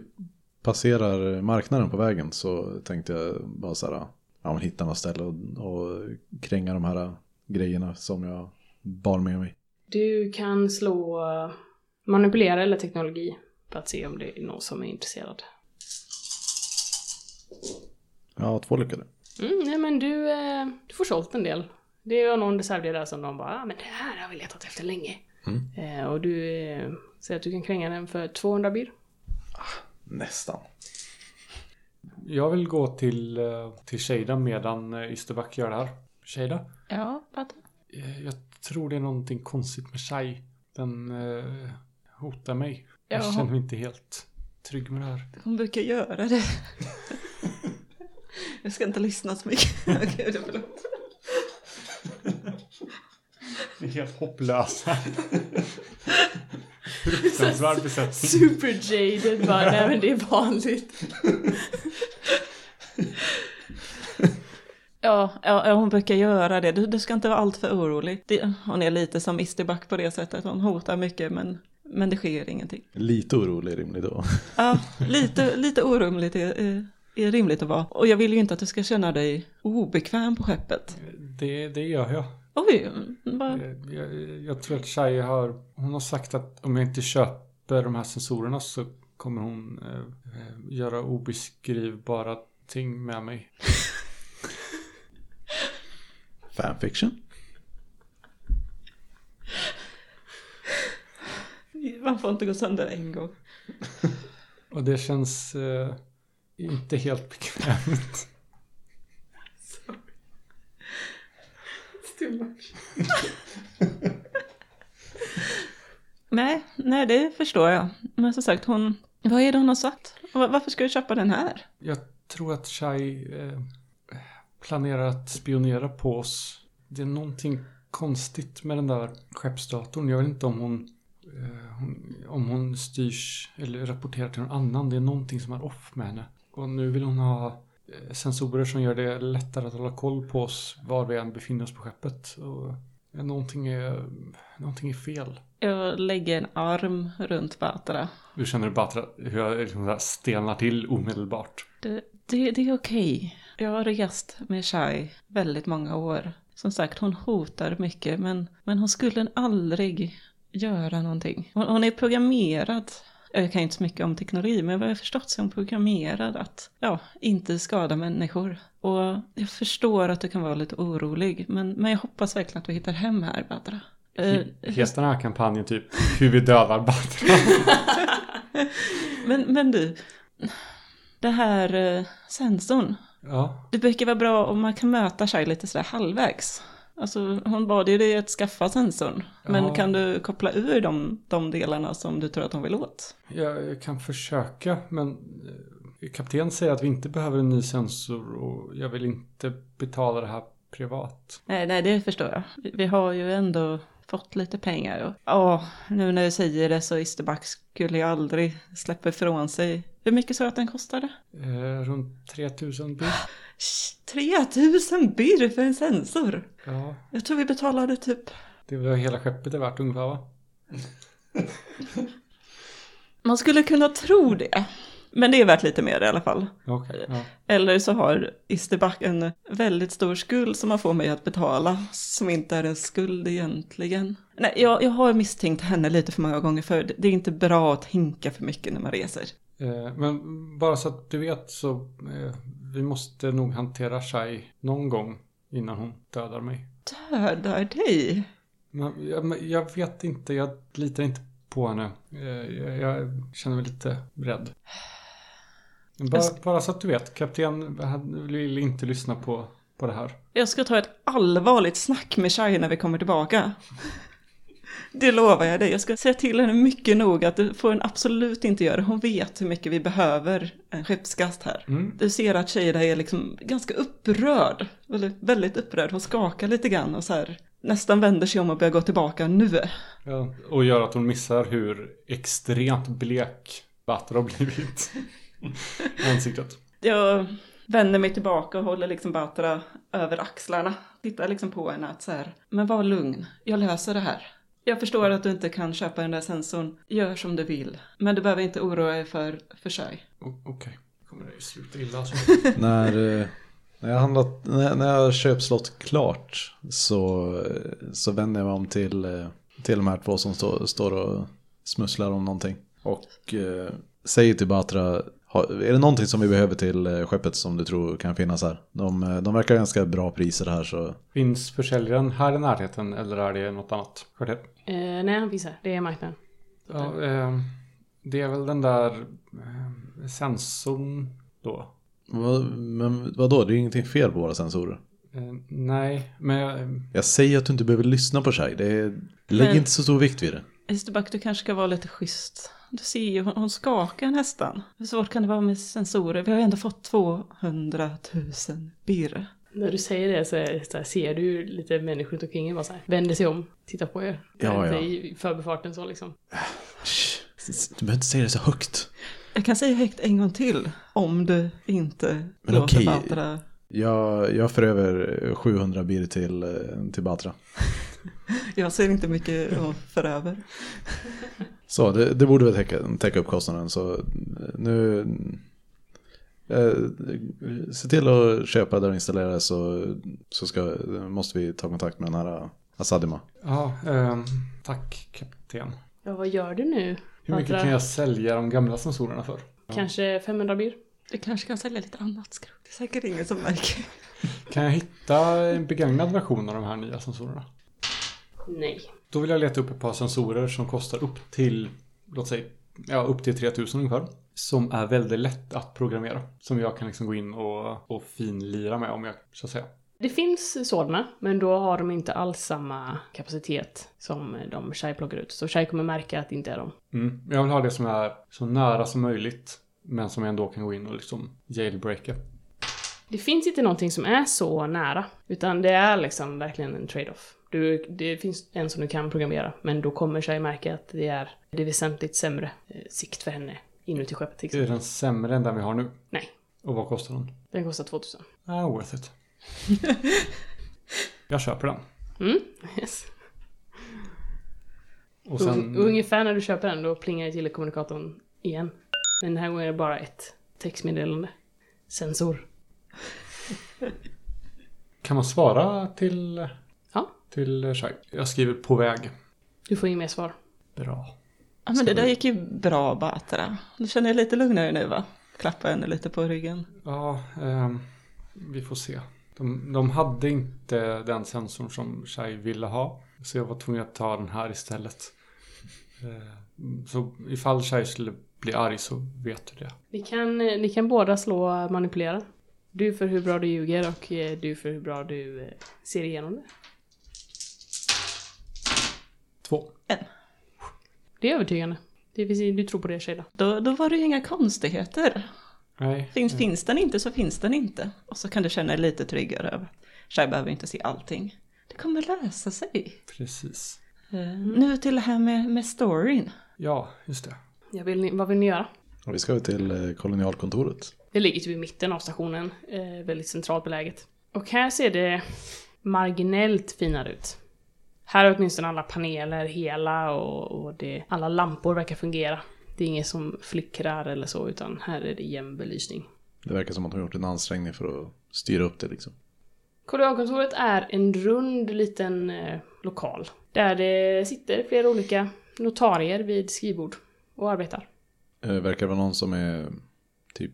passerar marknaden på vägen så tänkte jag bara så här... Ja, man hittar något ställe och, och kränga de här grejerna som jag bar med mig. Du kan slå manipulera eller teknologi för att se om det är någon som är intresserad. Ja, två lyckade. Mm, nej, men du, du får sålt en del. Det är någon reservdel där som de bara, ah, men det här har vi letat efter länge. Mm. Och du säger att du kan kränga den för tvåhundra bir. Ah, nästan. Jag vill gå till, till Sheida medan Isterbäck gör det här. Sheida? Ja, Batra? Jag tror det är någonting konstigt med Shai. Den eh, hotar mig. Ja. Jag känner mig inte helt trygg med det här. Hon brukar göra det. Jag ska inte lyssna så mycket. Okej, förlåt. Ni är helt hopplösa. Fruktansvärt besättning. Super jaded bara, nej men det är vanligt. Ja, ja, hon brukar göra det. Du, du ska inte vara allt för orolig. Det, hon är lite som Isterbäck på det sättet. Hon hotar mycket, men, men det sker ingenting. Lite orolig är rimligt då. Ja, lite, lite orolig är, är rimligt att vara. Och jag vill ju inte att du ska känna dig obekväm på skeppet. Det, det gör jag. Oj, bara... jag, jag, jag tror att Shai har... Hon har sagt att om jag inte köper de här sensorerna så kommer hon eh, göra obeskrivbara ting med mig. Fanfiction? Man får inte gå sönder en gång. Och det känns eh, inte helt bekvämt. Sorry. It's too much. nej, nej, det förstår jag. Men som sagt, hon... Vad är det hon har sagt? Varför ska du köpa den här? Jag tror att Shai... Eh... planerar att spionera på oss. Det är någonting konstigt med den där skeppsdatorn. Jag vet inte om hon, eh, hon om hon styrs eller rapporterar till någon annan. Det är någonting som är off med henne. Och nu vill hon ha eh, sensorer som gör det lättare att hålla koll på oss var vi än befinner oss på skeppet. Och, eh, någonting, är, någonting är fel. Jag lägger en arm runt Batra. Du känner Batra hur jag liksom stelnar till omedelbart. Det, det, det är okej. Jag har rest med Shai väldigt många år. Som sagt, hon hotar mycket. Men, men hon skulle aldrig göra någonting. Hon, hon är programmerad. Jag kan inte så mycket om teknologi. Men vad jag förstått så är hon programmerad att ja, inte skada människor. Och jag förstår att du kan vara lite orolig. Men, men jag hoppas verkligen att du hittar hem här, Batra. Helt den här kampanjen typ. Hur vi dödar Batra. men, men du. Det här sensorn. Ja. Det brukar vara bra om man kan möta sig lite sådär halvvägs. Alltså hon bad ju dig att skaffa sensorn. Men ja. Kan du koppla ur de, de delarna som du tror att hon vill åt? Jag kan försöka, men kapten säger att vi inte behöver en ny sensor och jag vill inte betala det här privat. Nej, nej det förstår jag. Vi, vi har ju ändå fått lite pengar. Ja, oh, nu när du säger det så Isterbäck skulle jag aldrig släppa ifrån sig. Hur mycket sa du att den kostade? Eh, runt tre tusen bir. tre tusen bir för en sensor? Ja. Jag tror vi betalade typ... Det var hela skeppet det värt ungefär va? Man skulle kunna tro det. Men det är värt lite mer i alla fall. Okay, ja. Eller så har Isterbäck en väldigt stor skuld som man får mig att betala. Som inte är en skuld egentligen. Nej, jag, jag har misstänkt henne lite för många gånger för det är inte bra att hinka för mycket när man reser. Men bara så att du vet så eh, vi måste nog hantera Shai någon gång innan hon dödar mig. Dödar dig? Men, jag, jag vet inte, jag litar inte på henne. Jag, jag, jag känner mig lite rädd. Bara, ska... bara så att du vet, kapten vill inte lyssna på, på det här. Jag ska ta ett allvarligt snack med Shai när vi kommer tillbaka. Det lovar jag dig. Jag ska säga till henne mycket nog att du får en absolut inte göra. Hon vet hur mycket vi behöver en skeppskast här. Mm. Du ser att Sheida är liksom ganska upprörd. Väldigt, väldigt upprörd. Hon skakar lite grann och så här, nästan vänder sig om och börjar gå tillbaka nu. Ja, och gör att hon missar hur extremt blek Batra har blivit ansiktet. Jag vänder mig tillbaka och håller liksom Batra över axlarna. Tittar liksom på henne att så här, men var lugn. Jag löser det här. Jag förstår att du inte kan köpa den där sensorn. Gör som du vill. Men du behöver inte oroa dig för, för sig. O- Okej. Okay. Kommer det ju sluta illa alltså. när, eh, när, jag handlat, när, när jag köpt slott klart så, så vänder jag mig om till, till de här två som stå, står och smusslar om någonting. Och eh, säger till Batra, är det någonting som vi behöver till skeppet som du tror kan finnas här? De, de verkar ganska bra priser här. Så. Finns försäljaren här i närheten eller är det något annat? Eh, nej, han finns här. Det är marknaden. Ja, eh, det är väl den där eh, sensorn då. Va, men vadå? Det är ingenting fel på våra sensorer. Eh, nej, men... Jag... jag säger att du inte behöver lyssna på sig. Det är... Lägg men... inte så stor vikt vid det. Isterbäck, du kanske ska vara lite schysst. Du ser ju, hon skakar nästan. Hur svårt kan det vara med sensorer? Vi har ju ändå fått tvåhundratusen birr. När du säger det så, är, så här, ser du lite människor runt omkring och så här, vänder sig om, tittar på er. Ja, ja. I förbifarten så liksom. Du behöver inte säga det så högt. Jag kan säga högt en gång till om du inte men låter okej. Batra. Jag, jag för över sjuhundra birr till, till Batra. Jag ser inte mycket för över. Så, det, det borde väl täcka, täcka upp kostnaden. Så nu... Eh, se till att köpa där och installera så, så ska, måste vi ta kontakt med den här Asadima. Ja, eh, tack kapten. Ja, vad gör du nu? Hur mycket Batra? Kan jag sälja de gamla sensorerna för? Kanske femhundra bir. Du kanske kan sälja lite annat skrot. Det är säkert ingen som märker. Kan jag hitta en begagnad version av de här nya sensorerna? Nej. Då vill jag leta upp ett par sensorer som kostar upp till, låt säga, ja, upp till tretusen ungefär. Som är väldigt lätt att programmera. Som jag kan liksom gå in och, och finlira med om jag så att säga. Det finns sådana, men då har de inte alls samma kapacitet som de Shai plockar ut. Så Shai kommer märka att det inte är dem. Mm. Jag vill ha det som är så nära som möjligt. Men som jag ändå kan gå in och liksom jailbreaka. Det finns inte någonting som är så nära. Utan det är liksom verkligen en trade-off. Du, det finns en som du kan programmera. Men då kommer sig märka att det är, det är väsentligt sämre eh, sikt för henne inuti skeppet. Är den sämre än den vi har nu? Nej. Och vad kostar den? Den kostar tvåtusen. Ah, worth it. Jag köper den. Mm, yes. Och sen... U- ungefär när du köper den då plingar det till i kommunikatorn igen. Men den här gången är det bara ett textmeddelande. Sensor. Kan man svara till... Till Shai. Jag skriver på väg. Du får inget mer svar. Bra. Ja, men det där gick ju bra, Batra. Du känner dig lite lugnare nu, va? Klappa henne lite på ryggen. Ja, eh, vi får se. De, de hade inte den sensorn som Shai ville ha. Så jag var tvungen att ta den här istället. Eh, så ifall Shai skulle bli arg så vet du det. Ni kan, ni kan båda slå manipulera. Du för hur bra du ljuger och du för hur bra du ser igenom det. Två. En. Det är övertygande. Det vill säga, du tror på det, Sheida. Då, då var det ju inga konstigheter. Nej. Finns, nej. Finns den inte så finns den inte. Och så kan du känna dig lite tryggare över. Shai behöver inte se allting. Det kommer lösa sig. Precis. Uh, nu till det här med, med storyn. Ja, just det. Jag vill, vad vill ni göra? Och vi ska till kolonialkontoret. Det ligger typ i mitten av stationen. Eh, väldigt centralt beläget. Och här ser det marginellt finare ut. Här är åtminstone alla paneler hela och, och det, alla lampor verkar fungera. Det är inget som flickrar eller så, utan här är det jämn belysning. Det verkar som att de har gjort en ansträngning för att styra upp det liksom. Kolonialkontoret är en rund liten eh, lokal. Där det sitter flera olika notarier vid skrivbord och arbetar. Det verkar vara någon som är typ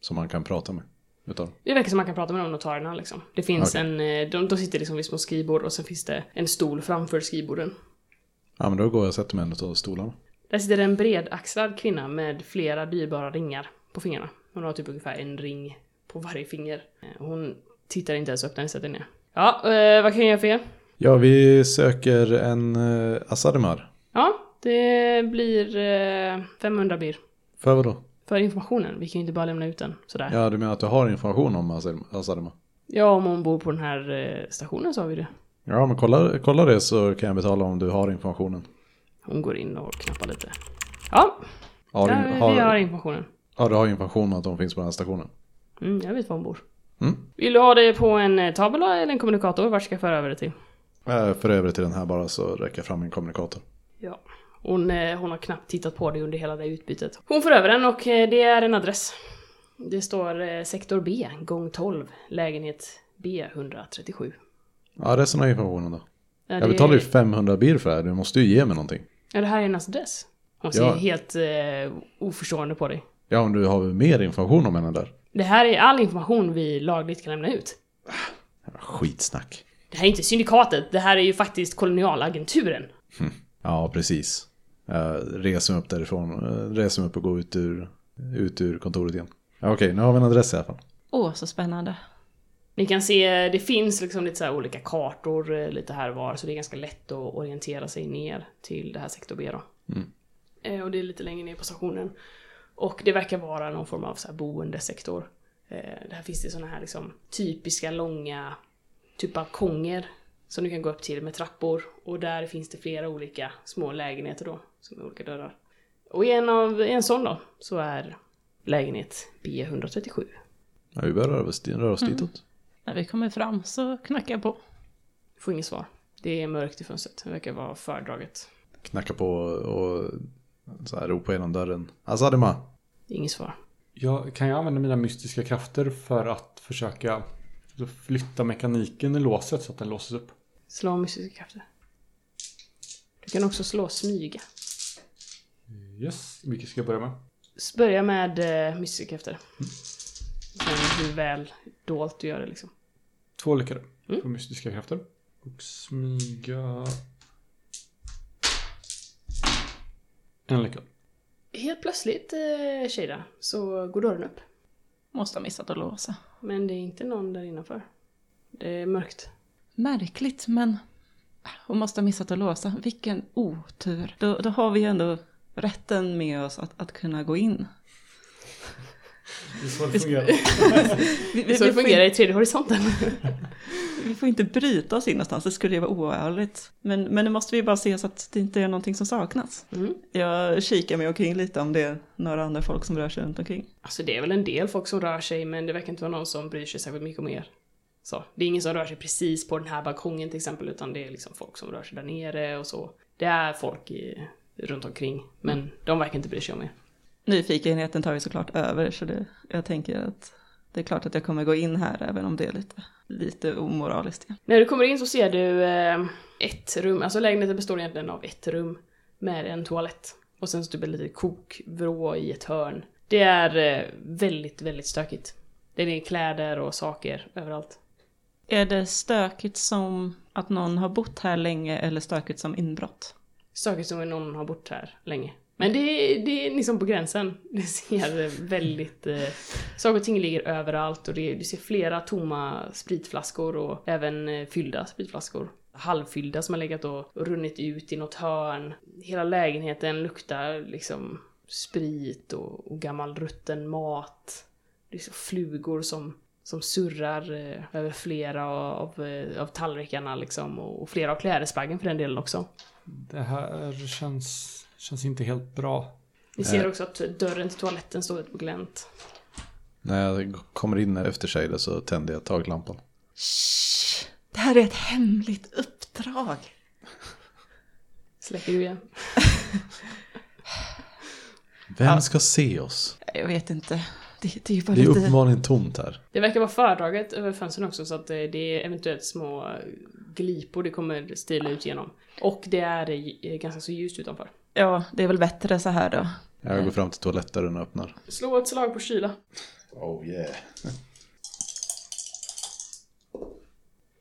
som man kan prata med. Utan. Det verkar som man kan prata med de notarierna liksom. Det finns okay. en, de, de sitter liksom vid små skrivbord och sen finns det en stol framför skrivborden. Ja, men då går jag och sätter mig en av stolarna. Där sitter en bredaxlad kvinna med flera dyrbara ringar på fingrarna. Hon har typ ungefär en ring på varje finger. Hon tittar inte ens upp när hon sätter ner. Ja, eh, vad kan jag göra för er? Ja, vi söker en eh, Asadimar. Ja, det blir eh, femhundra bir. För vad då? För informationen. Vi kan ju inte bara lämna ut den sådär. Ja, du menar att du har information om Asadima? Ja, om hon bor på den här eh, stationen så har vi det. Ja, men kolla, kolla det så kan jag betala om du har informationen. Hon går in och knappar lite. Ja, har, där, har, vi har informationen. Ja, du har information om att de finns på den här stationen. Mm, jag vet var hon bor. Mm. Vill du ha det på en tabel eller en kommunikator? Vart ska jag föra över det till? Äh, för över det till den här bara så räcker fram en kommunikator. Ja, hon, hon har knappt tittat på det under hela det utbytet. Hon för över den och det är en adress. Det står sektor B, gång tolv, lägenhet B ett tre sju. Ja, resten av informationen då. Ja, det... Jag betalar ju femhundra bir för det här, du måste ju ge mig någonting. Ja, det här är en adress. Hon ser ja. helt eh, oförstående på dig. Ja, om du har mer information om henne där. Det här är all information vi lagligt kan lämna ut. Skitsnack. Det här är inte syndikatet, det här är ju faktiskt kolonialagenturen. Mm. Ja, precis. Uh, reser mig upp därifrån, uh, reser mig upp och går ut ur, ut ur kontoret igen. Ja, okej, nu har vi en adress i alla fall. Åh, oh, så spännande. Ni kan se, det finns liksom lite så här olika kartor lite här var, så det är ganska lätt att orientera sig ner till det här sektor B då. Mm. Uh, och det är lite längre ner på stationen. Och det verkar vara någon form av så här boendesektor. Eh, det här finns det sådana här liksom typiska långa typ av konger som du kan gå upp till med trappor. Och där finns det flera olika små lägenheter då som är olika dörrar. Och i en, av, i en sån då så är lägenhet B ett tre sju. Ja, vi börjar röra oss ditåt. Mm. När vi kommer fram så knackar jag på. Jag får inget svar. Det är mörkt i fönstret. Det verkar vara fördraget. Knacka på och... Så här, ropa genom dörren. Asadima. Inget svar. Jag, kan jag använda mina mystiska krafter för att försöka flytta mekaniken i låset så att den låses upp? Slå mystiska krafter. Du kan också slå smyga. Yes, vilket ska jag börja med? Börja med eh, mystiska krafter. Mm. Sen hur väl dolt du gör det liksom. Två lyckade mm. för mystiska krafter. Och smyga... En lyckad. Helt plötsligt, eh, Sheida, så går dörren upp. Måste ha missat att låsa. Men det är inte någon där innanför. Det är mörkt. Märkligt, men hon måste ha missat att låsa. Vilken otur. Då, då har vi ändå rätten med oss att, att kunna gå in. Det är så det fungerar. vi, vi, så det fungerar i tredje horisonten. Vi får inte bryta oss in någonstans, det skulle ju vara oärligt. Men, men nu måste vi bara se så att det inte är någonting som saknas. Mm. Jag kikar mig omkring lite om det är några andra folk som rör sig runt omkring. Alltså det är väl en del folk som rör sig, men det verkar inte vara någon som bryr sig särskilt mycket om er. Så, det är ingen som rör sig precis på den här balkongen till exempel, utan det är liksom folk som rör sig där nere och så. Det är folk i, runt omkring, men mm. de verkar inte bry sig om er. Nyfikenheten tar ju såklart över, så det, jag tänker att... Det är klart att jag kommer gå in här även om det är lite, lite omoraliskt. När du kommer in så ser du eh, ett rum. Alltså lägenheten består egentligen av ett rum med en toalett. Och sen så typ lite kokvrå i ett hörn. Det är eh, väldigt, väldigt stökigt. Det är kläder och saker överallt. Är det stökigt som att någon har bott här länge eller stökigt som inbrott? Stökigt som att någon har bott här länge. Men det, det är liksom på gränsen. Det ser väldigt... Eh, saker och ting ligger överallt. Och det, du ser flera tomma spritflaskor och även eh, fyllda spritflaskor. Halvfyllda som har legat och runnit ut i något hörn. Hela lägenheten luktar liksom sprit och, och gammal rutten mat. Det är så flugor som, som surrar eh, över flera av, eh, av tallrikarna liksom. Och, och flera av klädesbaggen för den delen också. Det här känns... Känns inte helt bra. Vi ser också att dörren till toaletten står ut på glänt. När jag kommer in efter sig så tänder jag taglampan. Shh, det här är ett hemligt uppdrag. Släcker du igen? Vem ja. ska se oss? Jag vet inte. Det, det är ju bara det är lite... uppenbarligen tomt här. Det verkar vara fördraget över fönstren också, så att det är eventuellt små glipor det kommer stila ut genom. Och det är ganska så ljust utanför. Ja, det är väl bättre så här då. Jag går fram till toaletten och öppnar. Slå ett slag på kyla. Oh yeah.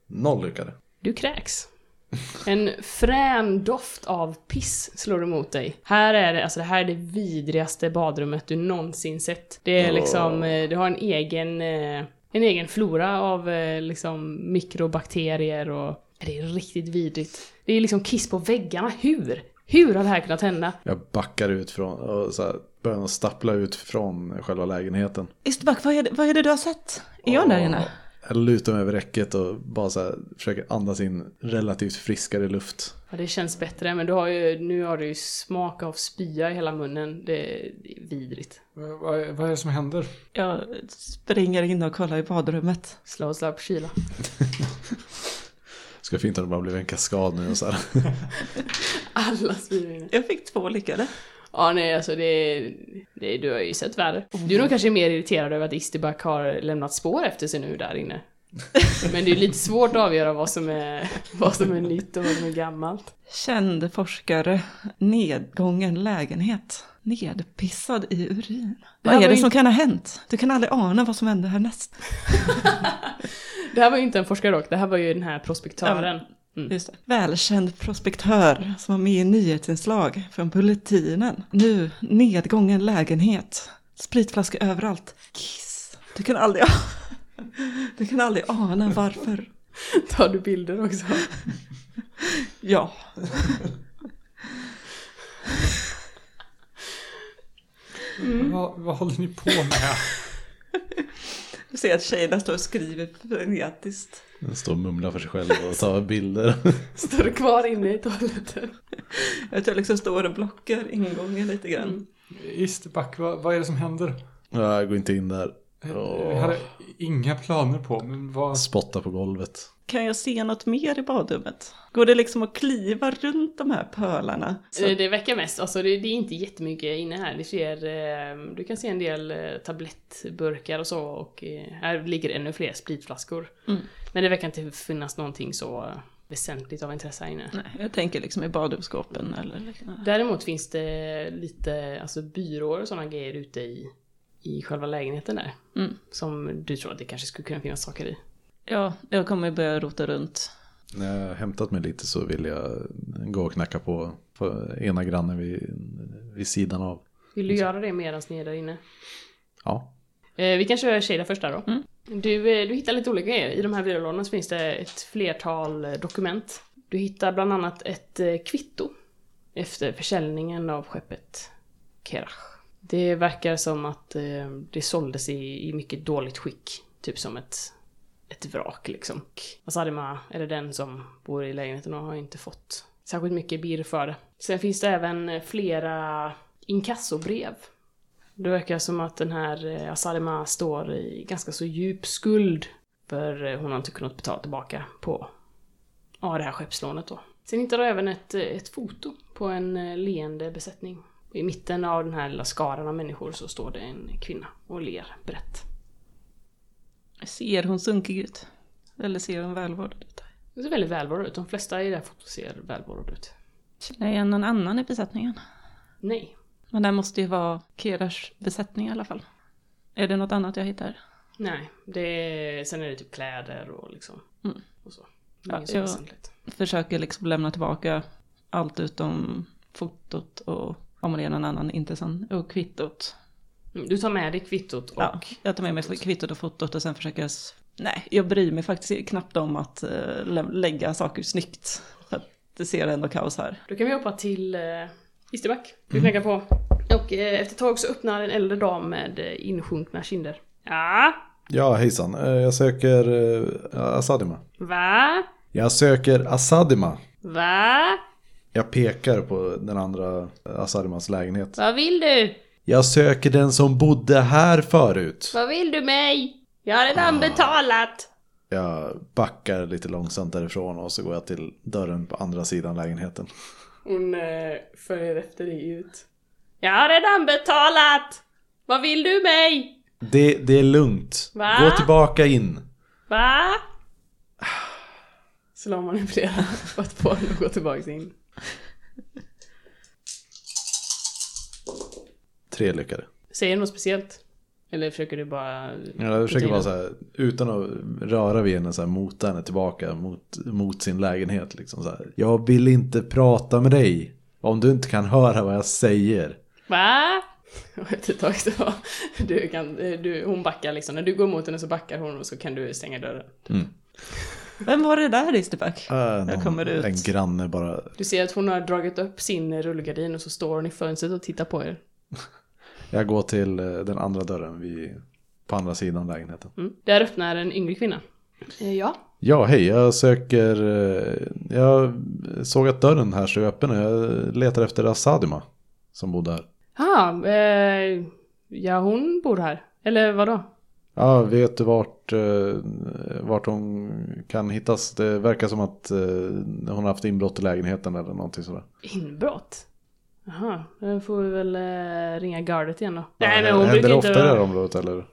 Noll lyckade. Du kräks. En frän doft av piss slår emot dig. Här är det, alltså det här är det vidrigaste badrummet du någonsin sett. Det är liksom, du har en egen, en egen flora av liksom mikrobakterier och Det är riktigt vidrigt. Det är liksom kiss på väggarna. Hur? Hur har det här kunnat hända? Jag backar ut från och så här, börjar stappla ut från själva lägenheten. Isterbäck, vad är det, vad är det du har sett? Är jag där inne? Jag lutar mig över räcket och bara så här, försöker andas in relativt friskare luft. Ja, det känns bättre, men du har ju, nu har du ju smak av spya i hela munnen. Det är vidrigt. Vad, vad, vad är det som händer? Jag springer in och kollar i badrummet. Slå och slå på kyla. Ska fint om det bara blev en kaskad nu och så här. Alla spyr in. Jag fick två lyckade. Ja, nej, alltså det, det, du har ju sett värre. Du är nog kanske mer irriterad över att Isterbäck har lämnat spår efter sig nu där inne. Men det är lite svårt att avgöra vad som är, vad som är nytt och vad som är gammalt. Känd forskare, nedgången lägenhet, nedpissad i urin. Vad är det som inte... kan ha hänt? Du kan aldrig ana vad som hände härnäst. Det här var ju inte en forskare dock, det här var ju den här prospektören. Ja. Mm. Just det. Välkänd prospektör som var med i nyhetsinslag från bulletinen. Nu, nedgången lägenhet. Spritflaskor överallt. Kiss. Du kan aldrig, du kan aldrig ana varför. Tar du bilder också? Ja. Mm. Vad, vad håller ni på med? Du ser att Sheida står och skriver frenetiskt. Den står och mumlar för sig själv och tar bilder. Står kvar inne i toaletten. Jag tror liksom står och blockar ingången lite grann. Mm. Isterbäck, vad, vad är det som händer? Jag går inte in där. Oh. Jag hade inga planer på. Men vad... Spotta på golvet. Kan jag se något mer i badrummet? Går det liksom att kliva runt de här pölarna? Så... Det verkar mest. Alltså det, det är inte jättemycket inne här. Det ser, du kan se en del tablettburkar och så. Och här ligger ännu fler spritflaskor. Mm. Men det verkar inte finnas någonting så väsentligt av intresse här inne. Nej, jag tänker liksom i badrumsskåpen. Eller... Däremot finns det lite alltså byråer och sådana grejer ute i, i själva lägenheten där. Mm. Som du tror att det kanske skulle kunna finnas saker i. Ja, jag kommer börja rota runt. När jag har hämtat mig lite så vill jag gå och knacka på, på ena grannen vid, vid sidan av. Vill du göra det medan ni är där inne? Ja. Eh, vi kan köra Sheida först där då. Mm. Du, du hittar lite olika grejer. I de här byrålådorna så finns det ett flertal dokument. Du hittar bland annat ett kvitto efter försäljningen av skeppet Kerasch. Det verkar som att eh, det såldes i, i mycket dåligt skick. Typ som ett... ett vrak liksom. Asadima är det den som bor i lägenheten och har inte fått särskilt mycket bir för det. Sen finns det även flera inkassobrev. Det verkar som att den här Asadima står i ganska så djup skuld för hon har inte kunnat betala tillbaka på ja, det här skeppslånet då. Sen hittar du även ett, ett foto på en leende besättning. I mitten av den här lilla skaran av människor så står det en kvinna och ler brett. Ser hon sunkig ut? Eller ser hon välvårdad ut? Hon ser väldigt välvårdad ut. De flesta i det här fotot ser välvårdad ut. Känner jag igen någon annan i besättningen? Nej. Men det måste ju vara Kerasch besättning i alla fall. Är det något annat jag hittar? Nej. Det är, sen är det typ kläder och liksom. Mm. Och så. Ja, så jag försöker liksom lämna tillbaka allt utom fotot och om det är någon annan intressant och kvittot. Du tar med dig kvittot och... Ja, jag tar med mig kvittot och fotot och sen försöker jag... Nej, jag bryr mig faktiskt knappt om att lä- lägga saker snyggt. För att det ser ändå kaos här. Då kan vi hoppa till uh, Isterbäck. Du knäcker på. Och uh, efter ett tag så öppnar en äldre dam med uh, insjunkna kinder. Ja? Ja, hejsan. Uh, jag söker uh, Asadima. Va? Jag söker Asadima. Va? Jag pekar på den andra Asadimas lägenhet. Vad vill du? Jag söker den som bodde här förut. Vad vill du mig? Jag har redan ah. betalat. Jag backar lite långsamt därifrån och så går jag till dörren på andra sidan lägenheten. Hon följer efter dig ut. Jag har redan betalat. Vad vill du mig? Det, det är lugnt. Va? Gå tillbaka in. Va? Så låter man i flera för att få henne att gå tillbaka in. Tre lyckade. Säger du något speciellt? Eller försöker du bara... Jag försöker bara så här, utan att röra vid henne, så här, mota henne tillbaka mot, mot sin lägenhet. Liksom, så här. Jag vill inte prata med dig om du inte kan höra vad jag säger. Va? Du kan, du, hon backar liksom. När du går mot henne så backar hon och så kan du stänga dörren. Mm. Vem var det där i Isterbäck? Äh, jag kommer ut. En granne bara. Du ser att hon har dragit upp sin rullgardin och så står hon i fönstret och tittar på er. Jag går till den andra dörren vid, på andra sidan lägenheten. Mm. Där öppnar en yngre kvinna. Ja. Ja, hej. Jag söker... Jag såg att dörren här så öppen och jag letar efter Asadima som bor där. Ah, eh, ja, hon bor här. Eller vadå? Ja, vet du vart, eh, vart hon kan hittas? Det verkar som att eh, hon har haft inbrott i lägenheten eller någonting sådär. Inbrott? Jaha, då får vi väl eh, ringa gardet igen då. Ja, nej, men hon händer det ofta inte... i det här området eller?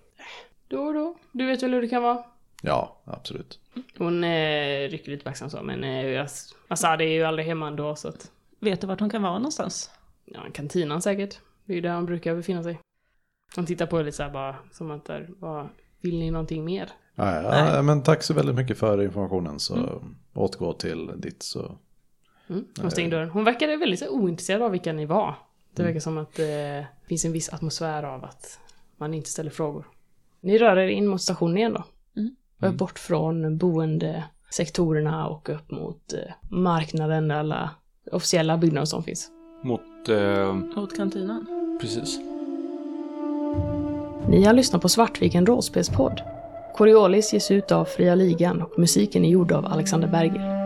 Då då, du vet väl hur det kan vara? Ja, absolut. Hon eh, rycker lite back så, men eh, Asad är ju aldrig hemma ändå så att... Vet du vart hon kan vara någonstans? Ja, kantinan säkert. Det är ju där hon brukar befinna sig. De tittar på lite så här bara som att där, bara, vill ni någonting mer? Ja, ja, nej, men tack så väldigt mycket för informationen så mm. återgå till ditt så... Mm. Hon stängde dörren. Hon verkade väldigt så ointresserad av vilka ni var. Det verkar mm. som att det eh, finns en viss atmosfär av att man inte ställer frågor. Ni rör er in mot stationen igen då. Mm. Mm. Bort från boendesektorerna och upp mot eh, marknaden och alla officiella byggnader som finns. Mot... Eh... Mot kantinan. Precis. Ni har lyssnat på Svartviken Rollspelspodd. Coriolis ges ut av Fria Ligan och musiken är gjord av Alexander Berger.